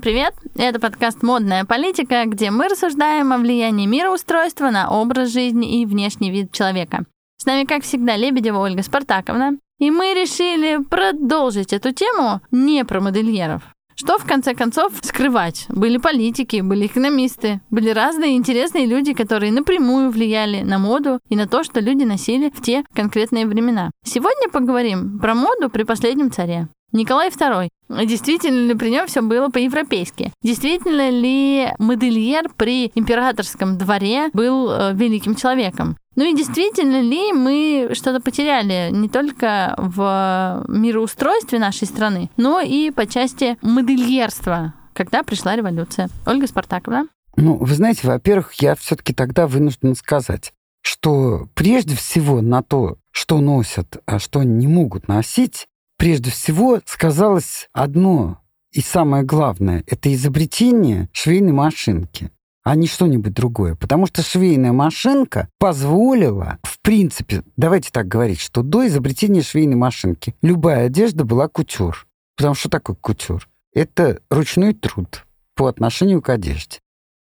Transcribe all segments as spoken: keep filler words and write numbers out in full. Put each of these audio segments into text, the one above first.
Всем привет! Это подкаст «Модная политика», где мы рассуждаем о влиянии мироустройства на образ жизни и внешний вид человека. С нами, как всегда, Лебедева Ольга Спартаковна. И мы решили продолжить эту тему не про модельеров. Что, в конце концов, скрывать? Были политики, были экономисты, были разные интересные люди, которые напрямую влияли на моду и на то, что люди носили в те конкретные времена. Сегодня поговорим про моду при последнем царе. Николай Второй. Действительно ли при нем все было по-европейски? Действительно ли модельер при императорском дворе был э, великим человеком? Ну и действительно ли мы что-то потеряли не только в мироустройстве нашей страны, но и по части модельерства, когда пришла революция? Ольга Спартаковна. Ну, вы знаете, во-первых, я все-таки тогда вынуждена сказать, что прежде всего на то, что носят, а что не могут носить, прежде всего сказалось одно, и самое главное, это изобретение швейной машинки, а не что-нибудь другое. Потому что швейная машинка позволила, в принципе, давайте так говорить, что до изобретения швейной машинки любая одежда была кутюр. Потому что такой кутюр? Это ручной труд по отношению к одежде.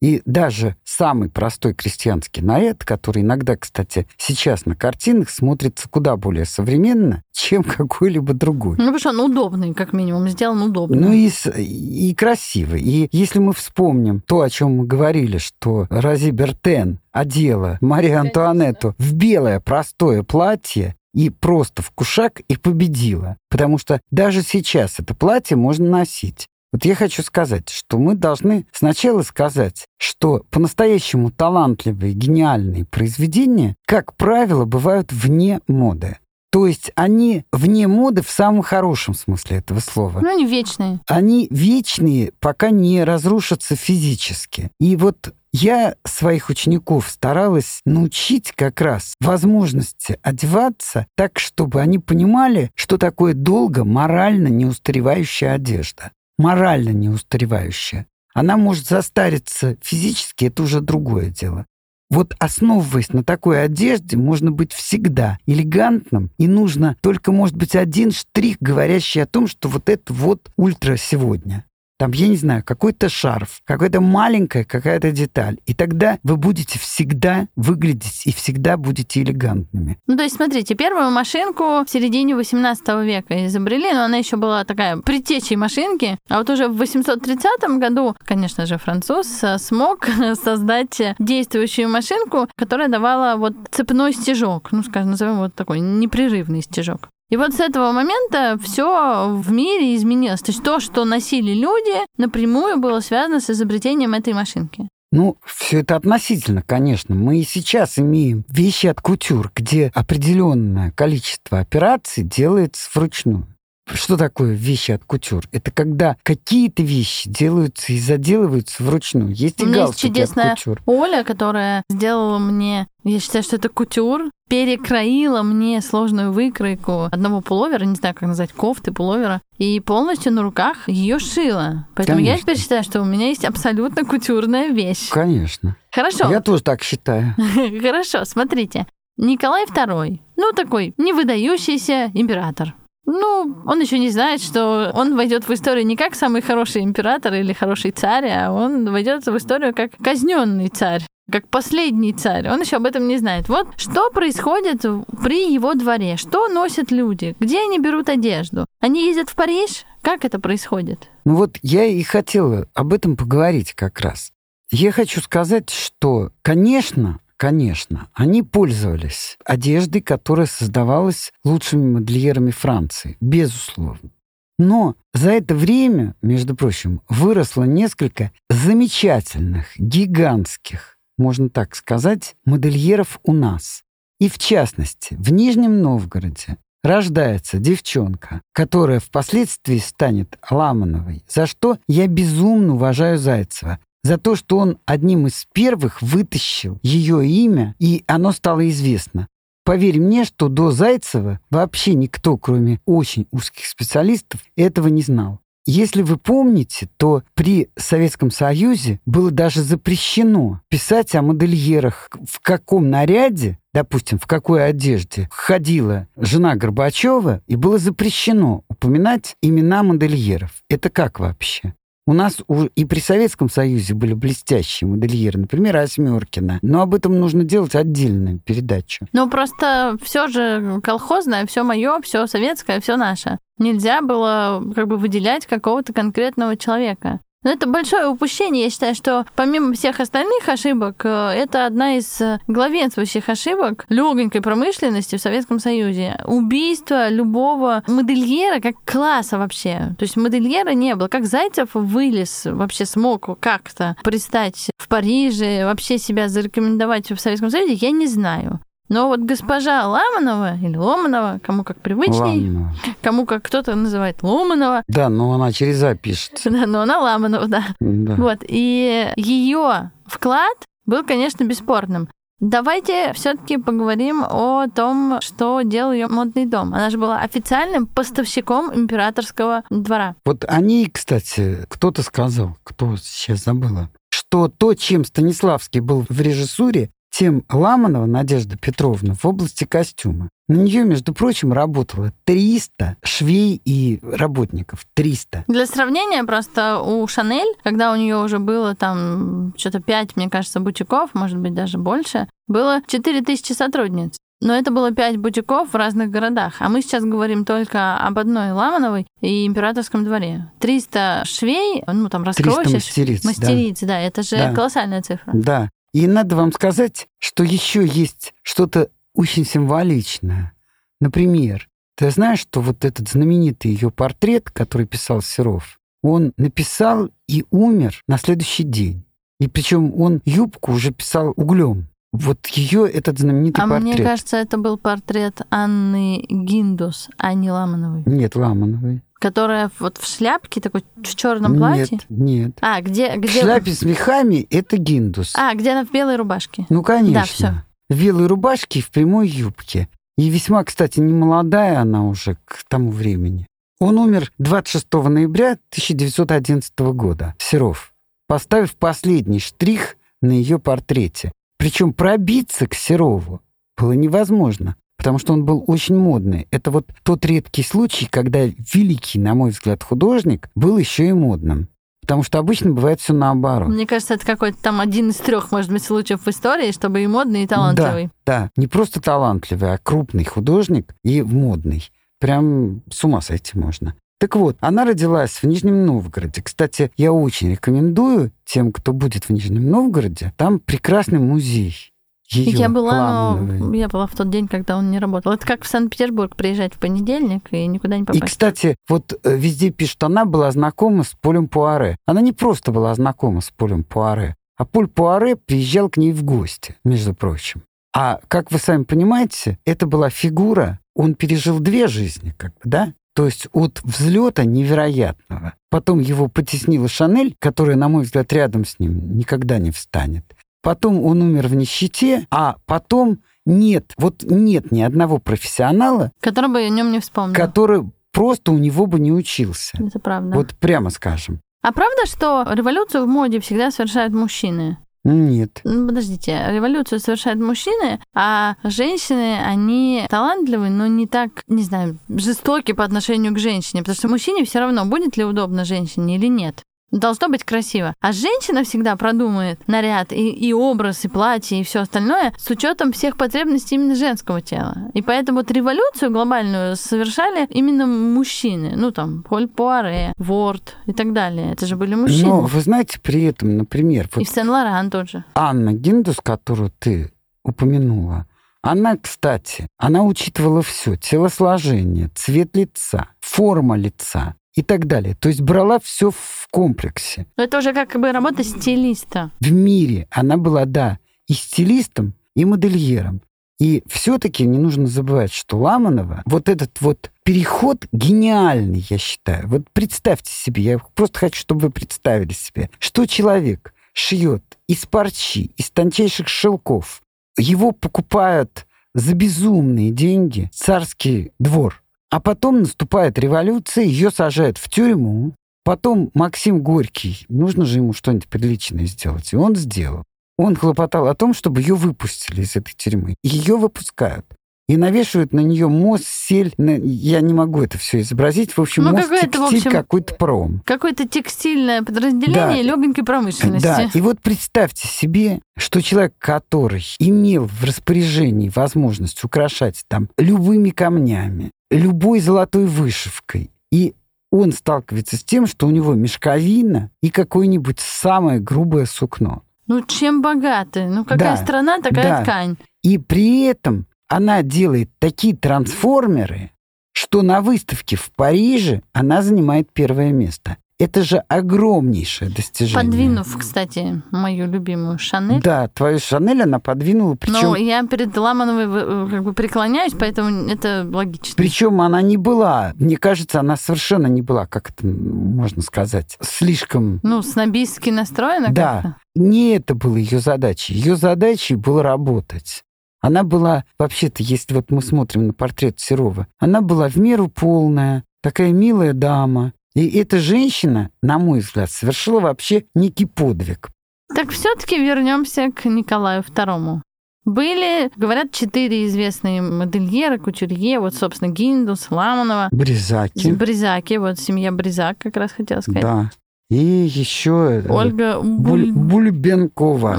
И даже самый простой крестьянский наряд, который иногда, кстати, сейчас на картинах смотрится куда более современно, чем какой-либо другой. Ну, потому что он удобный, как минимум, сделан удобный. Ну, и, и красивый. И если мы вспомним то, о чем мы говорили, что Рози Бертен одела Марию Антуанетту в белое простое платье и просто в кушак и победила. Потому что даже сейчас это платье можно носить. Вот я хочу сказать, что мы должны сначала сказать, что по-настоящему талантливые, гениальные произведения, как правило, бывают вне моды. То есть они вне моды в самом хорошем смысле этого слова. Ну, они вечные. Они вечные, пока не разрушатся физически. И вот я своих учеников старалась научить как раз возможности одеваться так, чтобы они понимали, что такое долго морально неустаревающая одежда. Морально неустаревающая. Она может застариться физически, это уже другое дело. Вот основываясь на такой одежде, можно быть всегда элегантным, и нужно только, может быть, один штрих, говорящий о том, что вот это вот ультра сегодня. Там, я не знаю, какой-то шарф, какая-то маленькая какая-то деталь. И тогда вы будете всегда выглядеть и всегда будете элегантными. Ну, то есть, смотрите, первую машинку в середине восемнадцатого века изобрели, но она еще была такая предтечей машинки. А вот уже в восемьсот тридцатом году, конечно же, француз смог создать действующую машинку, которая давала вот цепной стежок, ну, скажем, назовем вот такой непрерывный стежок. И вот с этого момента все в мире изменилось. То есть то, что носили люди, напрямую было связано с изобретением этой машинки. Ну, все это относительно, конечно. Мы и сейчас имеем вещи от кутюр, где определенное количество операций делается вручную. Что такое вещи от кутюр? Это когда какие-то вещи делаются и заделываются вручную. Есть и галстуки от кутюр. У меня есть чудесная Оля, которая сделала мне, я считаю, что это кутюр, перекроила мне сложную выкройку одного пуловера, не знаю, как назвать, кофты, пуловера, и полностью на руках ее шила. Поэтому Конечно. Я теперь считаю, что у меня есть абсолютно кутюрная вещь. Конечно. Хорошо. Я тоже так считаю. Хорошо, смотрите. Николай Второй, ну такой невыдающийся император. Ну, он еще не знает, что он войдет в историю не как самый хороший император или хороший царь, а он войдет в историю как казненный царь, как последний царь. Он еще об этом не знает. Вот что происходит при его дворе, что носят люди, где они берут одежду. Они ездят в Париж? Как это происходит? Ну вот я и хотела об этом поговорить как раз. Я хочу сказать, что, конечно... Конечно, они пользовались одеждой, которая создавалась лучшими модельерами Франции, безусловно. Но за это время, между прочим, выросло несколько замечательных, гигантских, можно так сказать, модельеров у нас. И в частности, в Нижнем Новгороде рождается девчонка, которая впоследствии станет Ламановой, за что я безумно уважаю Зайцева. За то, что он одним из первых вытащил ее имя, и оно стало известно. Поверь мне, что до Зайцева вообще никто, кроме очень узких специалистов, этого не знал. Если вы помните, то при Советском Союзе было даже запрещено писать о модельерах, в каком наряде, допустим, в какой одежде ходила жена Горбачева, и было запрещено упоминать имена модельеров. Это как вообще? У нас и при Советском Союзе были блестящие модельеры, например, Осьмёркина. Но об этом нужно делать отдельную передачу. Ну, просто все же колхозное, все мое, все советское, все наше. Нельзя было как бы выделять какого-то конкретного человека. Но это большое упущение. Я считаю, что помимо всех остальных ошибок, это одна из главенствующих ошибок легонькой промышленности в Советском Союзе. Убийство любого модельера как класса вообще. То есть модельера не было. Как Зайцев вылез, вообще смог как-то пристать в Париже, вообще себя зарекомендовать в Советском Союзе, я не знаю. Но вот госпожа Ламанова или Ломанова, кому как привычней, Ламанова. Кому как кто-то называет Ломанова. Да, но она через А пишет. Да, но она Ламанова, да. да. Вот, и ее вклад был, конечно, бесспорным. Давайте все-таки поговорим о том, что делал ее модный дом. Она же была официальным поставщиком императорского двора. Вот они, кстати, кто-то сказал, кто сейчас забыла, что то, чем Станиславский был в режиссуре, тем Ламанова Надежда Петровна в области костюма. На нее, между прочим, работало триста швей и работников. триста. Для сравнения, просто у Шанель, когда у нее уже было там что-то пять, мне кажется, бутиков, может быть, даже больше, было четыре тысячи сотрудниц. Но это было пять бутиков в разных городах. А мы сейчас говорим только об одной Ламановой и императорском дворе. триста швей, ну там раскройщиц. мастериц. Мастериц, да. да. Это же да. колоссальная цифра. Да. И надо вам сказать, что еще есть что-то очень символичное. Например, ты знаешь, что вот этот знаменитый ее портрет, который писал Серов, он написал и умер на следующий день. И причем он юбку уже писал углем. Вот ее этот знаменитый а портрет. А мне кажется, это был портрет Анны Гиндус, а не Ламановой. Нет, Ламановой. Которая вот в шляпке, такой в черном платье? Нет, нет. А, где, где... В шляпе с мехами — это Гиндус. А, где она в белой рубашке? Ну, конечно. Да, все. В белой рубашке и в прямой юбке. И весьма, кстати, не молодая она уже к тому времени. Он умер двадцать шестого ноября тысяча девятьсот одиннадцатого года, Серов, поставив последний штрих на ее портрете. Причем пробиться к Серову было невозможно, потому что он был очень модный. Это вот тот редкий случай, когда великий, на мой взгляд, художник был еще и модным. Потому что обычно бывает все наоборот. Мне кажется, это какой-то там один из трех, может быть, случаев в истории, чтобы и модный, и талантливый. Да, да. Не просто талантливый, а крупный художник и модный. Прям с ума сойти можно. Так вот, она родилась в Нижнем Новгороде. Кстати, я очень рекомендую тем, кто будет в Нижнем Новгороде, там прекрасный музей. Её я была, но я была в тот день, когда он не работал. Это как в Санкт-Петербург приезжать в понедельник и никуда не попасть. И, кстати, вот везде пишут, она была знакома с Полем Пуаре. Она не просто была знакома с Полем Пуаре, а Поль Пуаре приезжал к ней в гости, между прочим. А, как вы сами понимаете, это была фигура, он пережил две жизни, как бы, да? То есть от взлета невероятного. Потом его потеснила Шанель, которая, на мой взгляд, рядом с ним никогда не встанет. Потом он умер в нищете, а потом нет, вот нет ни одного профессионала, который бы о нем не вспомнил, который просто у него бы не учился. Это правда. Вот прямо скажем. А правда, что революцию в моде всегда совершают мужчины? Нет. Ну, подождите, революцию совершают мужчины, а женщины, они талантливы, но не так, не знаю, жестоки по отношению к женщине, потому что мужчине все равно, будет ли удобно женщине или нет. Должно быть красиво. А женщина всегда продумает наряд и, и образ, и платье, и все остальное с учетом всех потребностей именно женского тела. И поэтому вот революцию глобальную совершали именно мужчины. Ну, там, Поль Пуаре, Ворд и так далее. Это же были мужчины. Но вы знаете, при этом, например... Вот Ив Сен-Лоран тот же. Анна Гиндус, которую ты упомянула, она, кстати, она учитывала все: телосложение, цвет лица, форма лица и так далее. То есть брала все в комплексе. Но это уже как бы работа стилиста. В мире она была, да, и стилистом, и модельером. И все-таки не нужно забывать, что Ламанова, вот этот вот переход гениальный, я считаю. Вот представьте себе, я просто хочу, чтобы вы представили себе, что человек шьет из парчи, из тончайших шелков. Его покупают за безумные деньги царский двор. А потом наступает революция, ее сажают в тюрьму. Потом Максим Горький, нужно же ему что-нибудь приличное сделать, и он сделал. Он хлопотал о том, чтобы ее выпустили из этой тюрьмы. Ее выпускают. и навешивают на нее мост, сель. Я не могу это все изобразить. В общем, ну, мост, текстиль, в общем, какой-то пром. Какое-то текстильное подразделение, да, легонькой промышленности. Да, и вот представьте себе, что человек, который имел в распоряжении возможность украшать там любыми камнями, любой золотой вышивкой, и он сталкивается с тем, что у него мешковина и какое-нибудь самое грубое сукно. Ну, чем богаты? Ну, какая, да, страна, такая, да, ткань. И при этом она делает такие трансформеры, что на выставке в Париже она занимает первое место. Это же огромнейшее достижение. Подвинув, кстати, мою любимую Шанель. Да, твою Шанель она подвинула. Причем... Ну, я перед Ламановой как бы преклоняюсь, поэтому это логично. Причем она не была, мне кажется, она совершенно не была, как это можно сказать, слишком... Ну, снобистски настроена, да, как-то. Да, не это было ее задачей. Ее задачей было работать. Она была, вообще-то, если вот мы смотрим на портрет Серова, она была в меру полная, такая милая дама. И эта женщина, на мой взгляд, совершила вообще некий подвиг. Так все-таки вернемся к Николаю второму. Были, говорят, четыре известные модельера, кутюрье, вот, собственно, Гиндус, Ламанова. Брезаки. Брезаки, вот семья Брезак, как раз хотела сказать. Да. И еще Ольга Буль... Бульбенкова.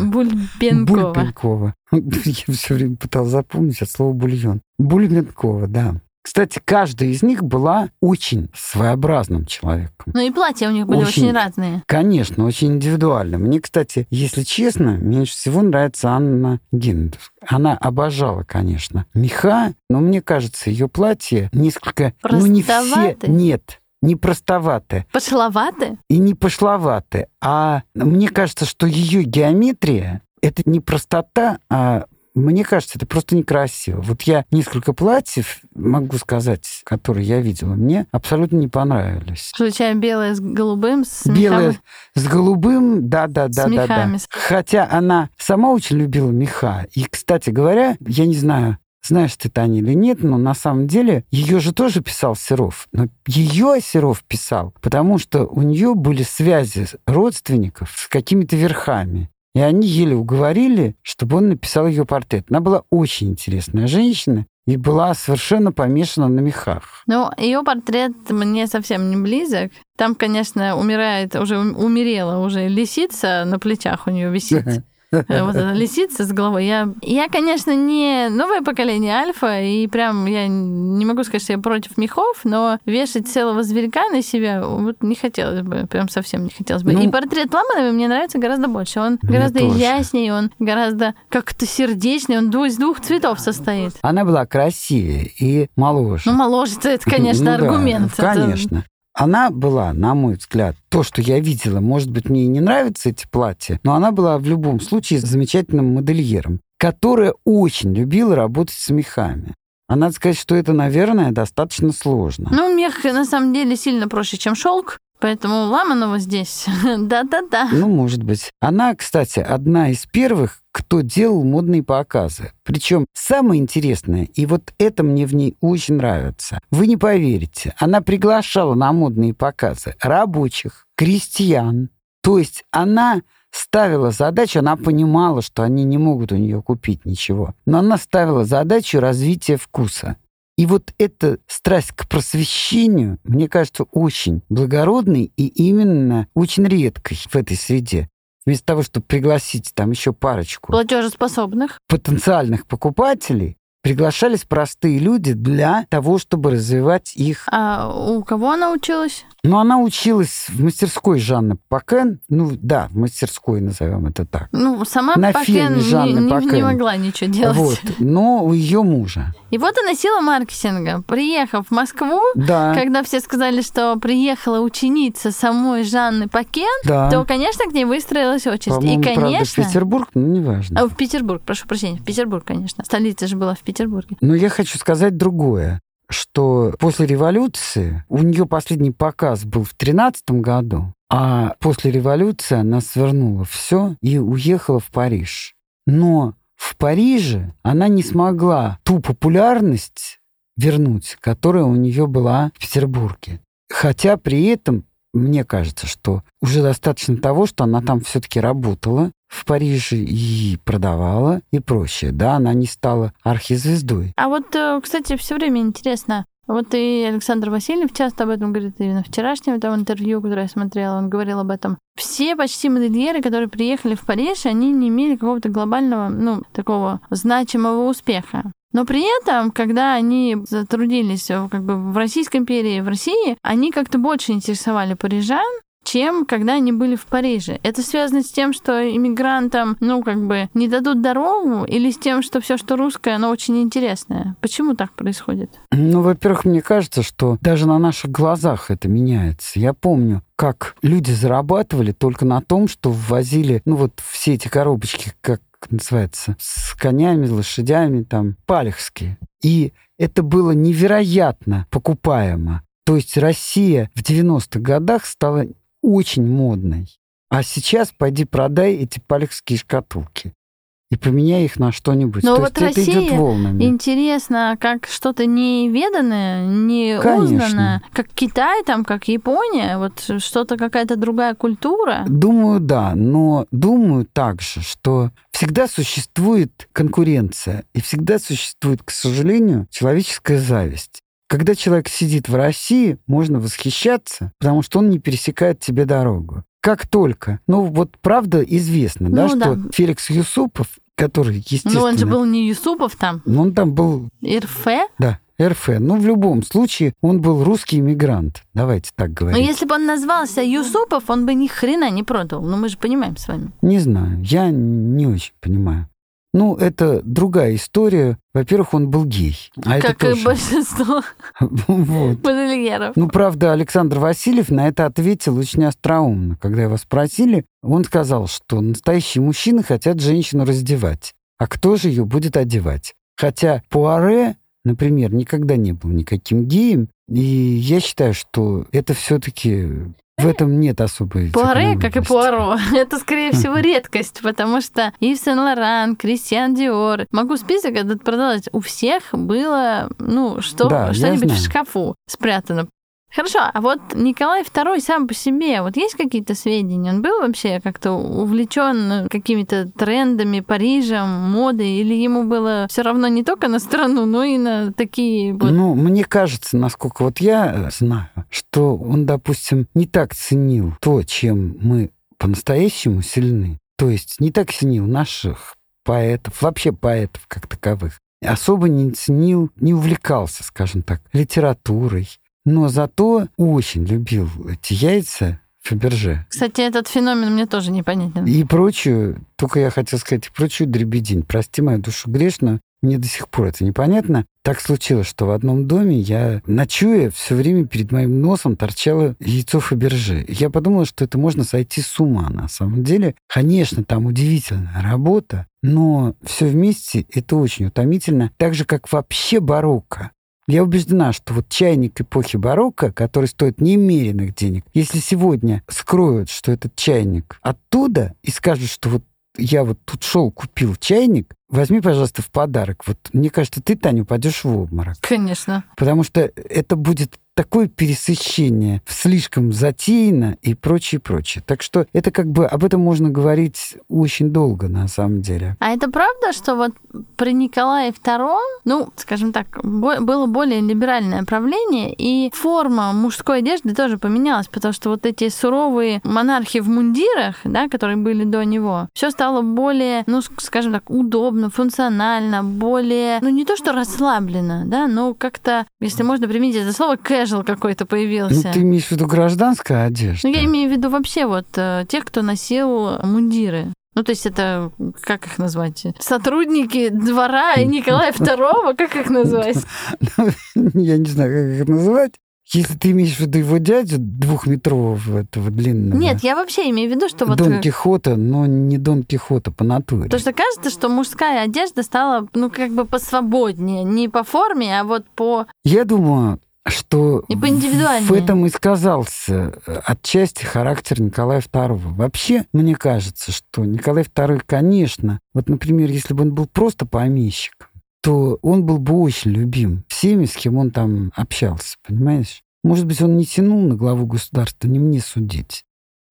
Бульбенкова. Бульбенкова. Я все время пыталась запомнить от слова бульон. Бульбенкова, да. Кстати, каждая из них была очень своеобразным человеком. Ну и платья у них были очень, очень разные. Конечно, очень индивидуально. Мне, кстати, если честно, меньше всего нравится Анна Гиндус. Она обожала, конечно, меха, но мне кажется, ее платье несколько... Простоваты? Ну не все, нет, не простоваты. Пошловаты? И не пошловаты. А мне кажется, что ее геометрия — это не простота, а... Мне кажется, это просто некрасиво. Вот я несколько платьев, могу сказать, которые я видела, мне абсолютно не понравились. Включая белое с голубым, с мехами. Белое с голубым, да-да-да. С мехами. Да, да. Хотя она сама очень любила меха. И, кстати говоря, я не знаю, знаешь ты, Таня, или нет, но на самом деле ее же тоже писал Серов. Но ее Серов писал, потому что у нее были связи родственников с какими-то верхами. И они еле уговорили, чтобы он написал ее портрет. Она была очень интересная женщина и была совершенно помешана на мехах. Ну, ее портрет мне совсем не близок. Там, конечно, умирает, уже умерела уже лисица, на плечах у нее висит. Вот эта лисица с головой. Я, я, конечно, не новое поколение альфа, и прям я не могу сказать, что я против мехов, но вешать целого зверька на себя вот не хотелось бы, прям совсем не хотелось бы. Ну, и портрет Ламановой мне нравится гораздо больше. Он гораздо тоже изящнее, он гораздо как-то сердечнее, он из двух цветов состоит. Она была красивее и моложе. Ну, моложе, это, конечно, аргумент. Конечно. Она была, на мой взгляд, то, что я видела, может быть, мне и не нравятся эти платья, но она была в любом случае замечательным модельером, которая очень любила работать с мехами. А надо сказать, что это, наверное, достаточно сложно. Ну, мех, на самом деле, сильно проще, чем шелк, поэтому Ламанова здесь. Да-да-да. Ну, может быть. Она, кстати, одна из первых, кто делал модные показы. Причем самое интересное, и вот это мне в ней очень нравится, вы не поверите, она приглашала на модные показы рабочих, крестьян. То есть она ставила задачу, она понимала, что они не могут у нее купить ничего, но она ставила задачу развития вкуса. И вот эта страсть к просвещению, мне кажется, очень благородной и именно очень редкой в этой среде. Вместо того, чтобы пригласить там еще парочку платежеспособных потенциальных покупателей, приглашались простые люди для того, чтобы развивать их. А у кого она училась? Ну, она училась в мастерской Жанны Пакен. Ну, да, в мастерской, назовем это так. Ну, сама на Пакен, не, не, Пакен не могла ничего делать. Вот, но у ее мужа. И вот она сила маркетинга. Приехав в Москву, да, когда все сказали, что приехала ученица самой Жанны Пакен, да, то, конечно, к ней выстроилась очередь. По-моему, и, конечно... правда, в Петербург, ну, неважно. А, в Петербург, прошу прощения, в Петербург, конечно. Столица же была в Петербурге. Но я хочу сказать другое, что после революции, у нее последний показ был в тринадцатом году, а после революции она свернула все и уехала в Париж. Но в Париже она не смогла ту популярность вернуть, которая у нее была в Петербурге. Хотя при этом, мне кажется, что уже достаточно того, что она там все-таки работала, в Париже и продавала, и прочее. Да, она не стала архизвездой. А вот, кстати, все время интересно. Вот и Александр Васильев часто об этом говорит, и на вчерашнем там интервью, которое я смотрела, он говорил об этом. Все почти модельеры, которые приехали в Париж, они не имели какого-то глобального, ну, такого значимого успеха. Но при этом, когда они затрудились как бы в Российской империи, в России, они как-то больше интересовали парижан, чем когда они были в Париже. Это связано с тем, что иммигрантам, ну, как бы, не дадут дорогу, или с тем, что все, что русское, оно очень интересное? Почему так происходит? Ну, во-первых, мне кажется, что даже на наших глазах это меняется. Я помню, как люди зарабатывали только на том, что ввозили, ну, вот все эти коробочки, как называется, с конями, лошадями, там, палехские. И это было невероятно покупаемо. То есть Россия в девяностых годах стала очень модной. А сейчас пойди продай эти палехские шкатулки и поменяй их на что-нибудь. Но То вот есть Россия, это идет волнами. Интересно, как что-то неведанное, неузнанное, как Китай, там, как Япония, вот что-то, какая-то другая культура. Думаю, да, но думаю также, что всегда существует конкуренция и всегда существует, к сожалению, человеческая зависть. Когда человек сидит в России, можно восхищаться, потому что он не пересекает тебе дорогу. Как только. Ну, вот правда известно, ну, да, да, что Феликс Юсупов, который, естественно... Ну, он же был не Юсупов там. Ну, он там был... Ирфе? Да, Ирфе. Ну, в любом случае, он был русский иммигрант, давайте так говорить. Но если бы он назвался Юсупов, он бы ни хрена не продал. Ну, мы же понимаем с вами. Не знаю, я не очень понимаю. Ну, это другая история. Во-первых, он был гей. А как это и большинство модельеров. Ну, правда, Александр Васильев на это ответил очень остроумно. Когда его спросили, он сказал, что настоящие мужчины хотят женщину раздевать. А кто же ее будет одевать? Хотя Пуаре, например, никогда не был никаким геем. И я считаю, что это все-таки... В этом нет особой... Пуаре, как и Пуаро, это, скорее всего, редкость, потому что Ив Сен-Лоран, Кристиан Диор, могу список этот продолжать, у всех было, ну, что, да, что-нибудь в шкафу спрятано. Хорошо, а вот Николай второй сам по себе, вот есть какие-то сведения? Он был вообще как-то увлечен какими-то трендами, Парижем, модой, или ему было все равно не только на страну, но и на такие... Вот... Ну, мне кажется, насколько вот я знаю, что он, допустим, не так ценил то, чем мы по-настоящему сильны, то есть не так ценил наших поэтов, вообще поэтов как таковых, особо не ценил, не увлекался, скажем так, литературой, но зато очень любил эти яйца Фаберже. Кстати, этот феномен мне тоже непонятен. И прочую, только я хотел сказать, и прочую дребедень. Прости мою душу грешную, мне до сих пор это непонятно. Так случилось, что в одном доме я, ночуя, все время перед моим носом торчало яйцо Фаберже. Я подумала, что это можно сойти с ума на самом деле. Конечно, там удивительная работа, но все вместе это очень утомительно. Так же, как вообще барокко. Я убеждена, что вот чайник эпохи барокко, который стоит немеренных денег, если сегодня скроют, что этот чайник оттуда, и скажут, что вот я вот тут шел, купил чайник, возьми, пожалуйста, в подарок. Вот мне кажется, ты, Таня, упадешь в обморок. Конечно. Потому что это будет такое пересыщение, слишком затеяно и прочее, прочее. Так что это как бы об этом можно говорить очень долго, на самом деле. А это правда, что вот при Николае втором, ну, скажем так, бо- было более либеральное правление, и форма мужской одежды тоже поменялась, потому что вот эти суровые монархи в мундирах, да, которые были до него, все стало более, ну, скажем так, удобно, функционально, более, ну, не то что расслаблено, да, но как-то, если можно применить это слово, кэш какой-то появился. Ну, ты имеешь в виду гражданская одежда? Ну, я имею в виду вообще вот тех, кто носил мундиры. Ну, то есть это, как их назвать? Сотрудники двора и Николая второго, как их назвать? Я не знаю, как их назвать. Если ты имеешь в виду его дядю двухметрового этого длинного... Нет, я вообще имею в виду, что вот... Дон Кихота, но не Дон Кихота по натуре. Потому что кажется, что мужская одежда стала, ну, как бы посвободнее. Не по форме, а вот по... Я думаю... что в этом и сказался отчасти характер Николая второго. Вообще, мне кажется, что Николай второй, конечно, вот, например, если бы он был просто помещиком, то он был бы очень любим всеми, с кем он там общался, понимаешь? Может быть, он не тянул на главу государства, не мне судить.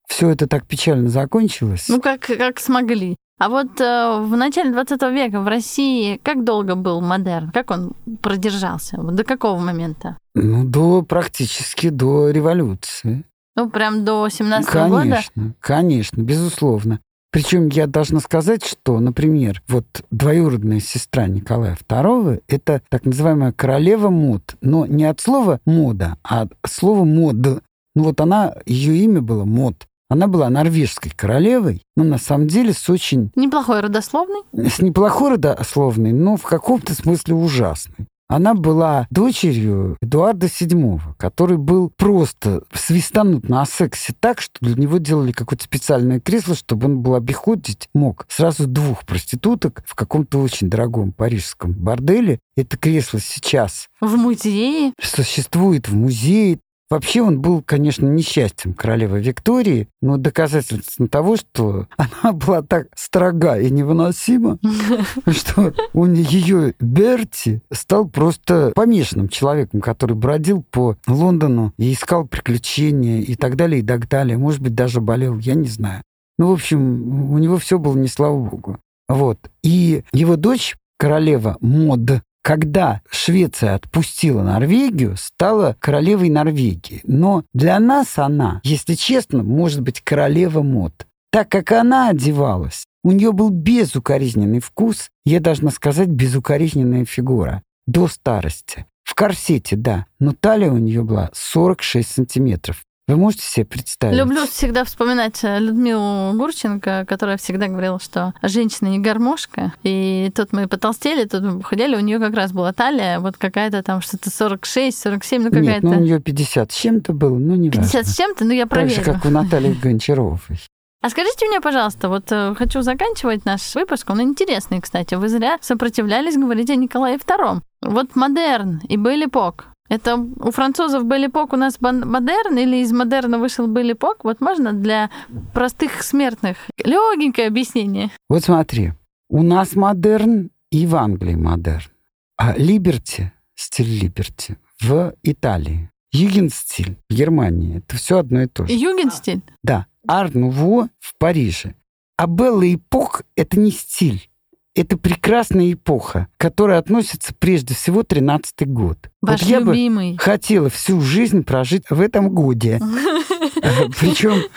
все это так печально закончилось. Ну, как, как смогли. А вот э, в начале двадцатого века в России как долго был модерн? Как он продержался? До какого момента? Ну, до, практически до революции. Ну, прям до семнадцатого года? Конечно, конечно, безусловно. Причем я должна сказать, что, например, вот двоюродная сестра Николая второго — это так называемая королева Мод, но не от слова «мода», а от слова «мод». Ну вот она, ее имя было Мод. Она была норвежской королевой, но на самом деле с очень... Неплохой родословной? С неплохой родословной, но в каком-то смысле ужасной. Она была дочерью Эдуарда седьмого, который был просто свистанут на сексе так, что для него делали какое-то специальное кресло, чтобы он был обиходить мог сразу двух проституток в каком-то очень дорогом парижском борделе. Это кресло сейчас... В музее? Существует в музее. Вообще он был, конечно, несчастьем королевы Виктории, но доказательством того, что она была так строга и невыносима, что он ее Берти стал просто помешанным человеком, который бродил по Лондону и искал приключения и так далее, и так далее. Может быть, даже болел, я не знаю. Ну, в общем, у него все было не слава богу. Вот. И его дочь, королева Мод, когда Швеция отпустила Норвегию, стала королевой Норвегии. Но для нас она, если честно, может быть королева мод. Так как она одевалась, у нее был безукоризненный вкус, я должна сказать, безукоризненная фигура до старости. В корсете, да, но талия у нее была сорок шесть сантиметров. Вы можете себе представить? Люблю всегда вспоминать Людмилу Гурченко, которая всегда говорила, что женщина не гармошка. И тут мы потолстели, тут мы похудели. У нее как раз была талия, вот какая-то там что-то сорок шесть, сорок семь, ну какая-то... Нет, ну у нее пятьдесят с чем-то было, ну не важно. пятьдесят с чем-то, ну я проверю. Так же, как у Натальи Гончаровой. А скажите мне, пожалуйста, вот хочу заканчивать наш выпуск, он интересный, кстати. Вы зря сопротивлялись говорить о Николае втором. Вот модерн и бель-эпок. Это у французов бель-эпок у нас модерн, или из модерна вышел бель-эпок? Вот можно для простых смертных легенькое объяснение? Вот смотри, у нас модерн и в Англии модерн. А либерти, стиль либерти, в Италии. Югенстиль в Германии. Это все одно и то же. Югенстиль? Да. Ар-нуво в Париже. А бель-эпок — это не стиль. Это прекрасная эпоха, к которой относится прежде всего тринадцатый год. Ваш вот я любимый. Бы хотела всю жизнь прожить в этом годе. Причем,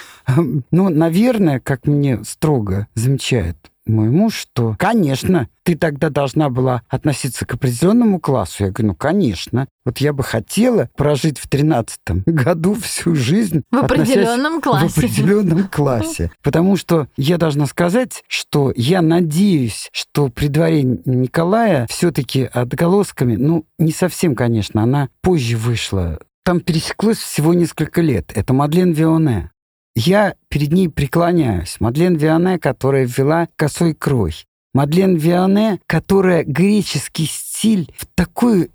ну, наверное, как мне строго замечает мой муж, что, конечно, ты тогда должна была относиться к определенному классу. Я говорю, ну, конечно. Вот я бы хотела прожить в тринадцатом году всю жизнь в определенном классе. В определенном классе. Потому что я должна сказать, что я надеюсь, что при дворе Николая все-таки отголосками, ну, не совсем, конечно, она позже вышла. Там пересеклось всего несколько лет. Это Мадлен Вионне. Я перед ней преклоняюсь. Мадлен Вионне, которая ввела косой крой. Мадлен Вионне, которая греческий стиль в такую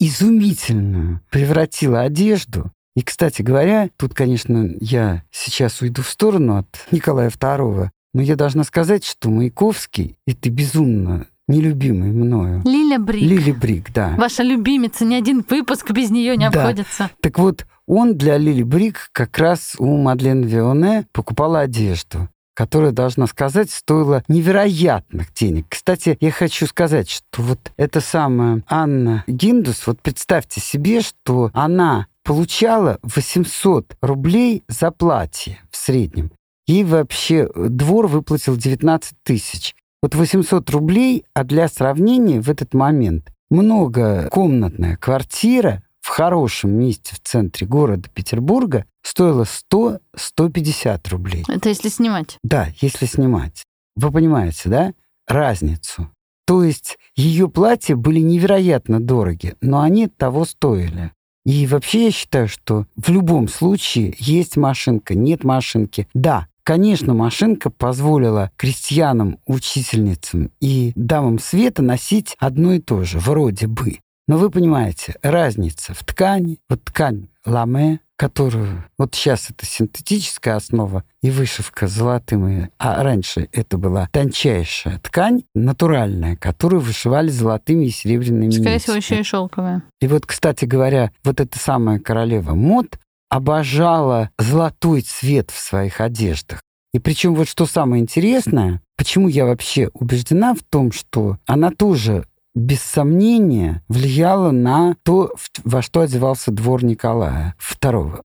изумительную превратила одежду. И, кстати говоря, тут, конечно, я сейчас уйду в сторону от Николая второго, но я должна сказать, что Маяковский — это безумно нелюбимый мною. Лиля Брик. Лиля Брик, да. Ваша любимица, ни один выпуск без нее не да. обходится. Так вот, он для Лили Брик как раз у Мадлен Вионне покупала одежду, которая, должна сказать, стоила невероятных денег. Кстати, я хочу сказать, что вот эта самая Анна Гиндус, вот представьте себе, что она получала восемьсот рублей за платье в среднем. Ей вообще двор выплатил девятнадцать тысяч. Вот восемьсот рублей, а для сравнения в этот момент многокомнатная квартира в хорошем месте в центре города Петербурга стоило сто — сто пятьдесят рублей. Это если снимать? Да, если снимать. Вы понимаете, да, разницу? То есть ее платья были невероятно дороги, но они того стоили. И вообще я считаю, что в любом случае есть машинка, нет машинки. Да, конечно, машинка позволила крестьянам, учительницам и дамам света носить одно и то же, вроде бы. Но вы понимаете, разница в ткани, вот ткань ламе, которую вот сейчас это синтетическая основа и вышивка золотым, а раньше это была тончайшая ткань, натуральная, которую вышивали золотыми и серебряными нитями. Скорее всего, еще и шелковая. И вот, кстати говоря, вот эта самая королева мод, обожала золотой цвет в своих одеждах. И причем вот что самое интересное, почему я вообще убеждена в том, что она тоже без сомнения влияла на то, во что одевался двор Николая второго.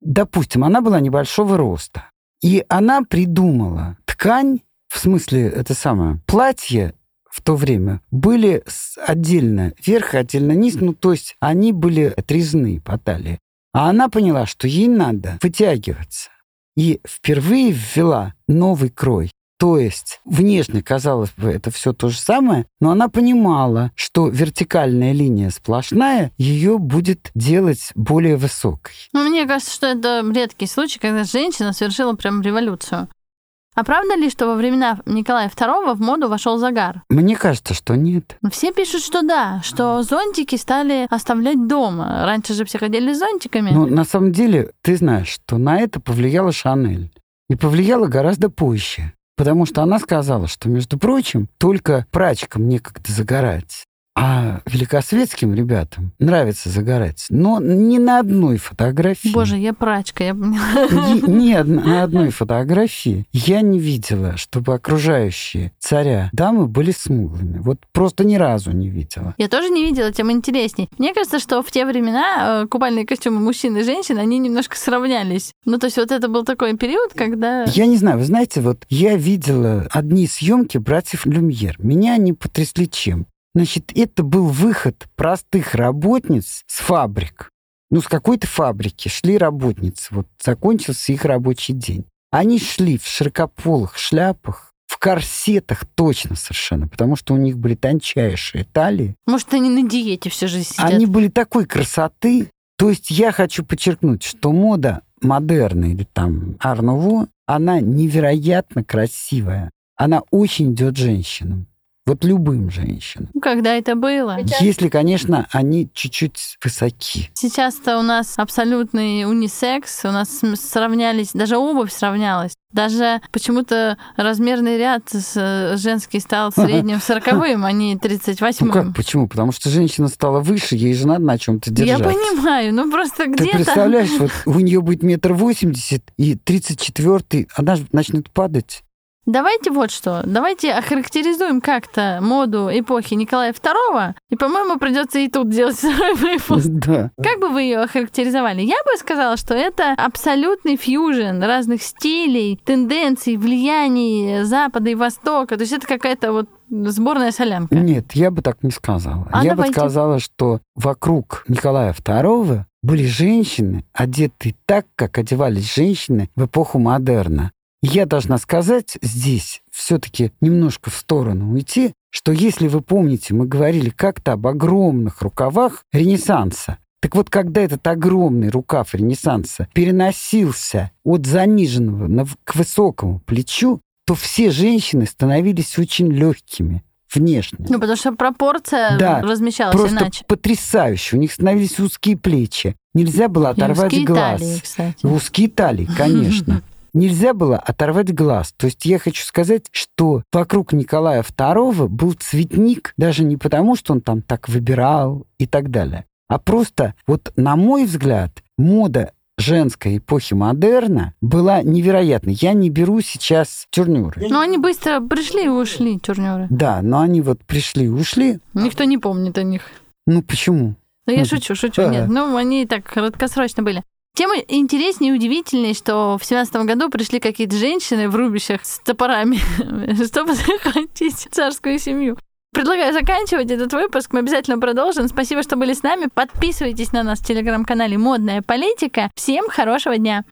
Допустим, она была небольшого роста, и она придумала ткань, в смысле, это самое, платье в то время были отдельно верх, отдельно низ, ну то есть они были отрезаны по талии. А она поняла, что ей надо вытягиваться. И впервые ввела новый крой. То есть внешне, казалось бы, это все то же самое, но она понимала, что вертикальная линия сплошная ее будет делать более высокой. Ну, мне кажется, что это редкий случай, когда женщина совершила прям революцию. А правда ли, что во времена Николая второго в моду вошел загар? Мне кажется, что нет. Все пишут, что да, что зонтики стали оставлять дома. Раньше же все ходили с зонтиками. Ну, на самом деле, ты знаешь, что на это повлияла Шанель. И повлияла гораздо позже. Потому что она сказала, что, между прочим, только прачкам некогда загорать. А великосветским ребятам нравится загорать, но не на одной фотографии. Боже, я прачка, я поняла. Не, не на одной фотографии я не видела, чтобы окружающие царя дамы были смуглыми. Вот просто ни разу не видела. Я тоже не видела, тем интересней. Мне кажется, что в те времена купальные костюмы мужчин и женщин, они немножко сравнялись. Ну, то есть вот это был такой период, когда... Я не знаю, вы знаете, вот я видела одни съемки братьев Люмьер. Меня они потрясли чем? Значит, это был выход простых работниц с фабрик. Ну, с какой-то фабрики шли работницы. Вот закончился их рабочий день. Они шли в широкополых шляпах, в корсетах точно совершенно, потому что у них были тончайшие талии. Может, они на диете всю жизнь сидят? Они были такой красоты. То есть я хочу подчеркнуть, что мода модерна или там ар-нуво, она невероятно красивая. Она очень идет женщинам. Вот любым женщинам. Когда это было? Если, конечно, они чуть-чуть высоки. Сейчас-то у нас абсолютный унисекс, у нас сравнялись, даже обувь сравнялась. Даже почему-то размерный ряд женский стал средним сороковым, а не тридцать восьмым. Ну как, почему? Потому что женщина стала выше, ей же надо на чем-то держаться. Я понимаю, ну просто где-то... Ты представляешь, вот у нее будет метр восемьдесят и тридцать четвертый, она же начнет падать. Давайте вот что, давайте охарактеризуем как-то моду эпохи Николая второго, и, по-моему, придется и тут делать второй выпуск. Да. Как бы вы ее охарактеризовали? Я бы сказала, что это абсолютный фьюжн разных стилей, тенденций, влияний Запада и Востока. То есть это какая-то вот сборная солянка. Нет, я бы так не сказала. А я давайте. бы сказала, что вокруг Николая второго были женщины, одетые так, как одевались женщины в эпоху модерна. Я должна сказать здесь, все-таки немножко в сторону уйти, что если вы помните, мы говорили как-то об огромных рукавах Ренессанса. Так вот, когда этот огромный рукав Ренессанса переносился от заниженного к высокому плечу, то все женщины становились очень легкими внешне. Ну, потому что пропорция да, размещалась просто иначе. Просто потрясающе. У них становились узкие плечи. Нельзя было оторвать узкие глаз. Узкие талии, кстати. Узкие талии, конечно. Нельзя было оторвать глаз. То есть я хочу сказать, что вокруг Николая второго был цветник, даже не потому, что он там так выбирал и так далее, а просто, вот на мой взгляд, мода женской эпохи модерна была невероятной. Я не беру сейчас тюрнюры. Но они быстро пришли и ушли, тюрнюры. Да, но они вот пришли и ушли. Никто не помнит о них. Ну почему? Ну я ну, шучу, шучу. А... Нет, ну они и так краткосрочно были. Тем интереснее и удивительнее, что в семнадцатом году пришли какие-то женщины в рубищах с топорами, чтобы захватить царскую семью. Предлагаю заканчивать этот выпуск. Мы обязательно продолжим. Спасибо, что были с нами. Подписывайтесь на нас в телеграм-канале «Модная политика». Всем хорошего дня!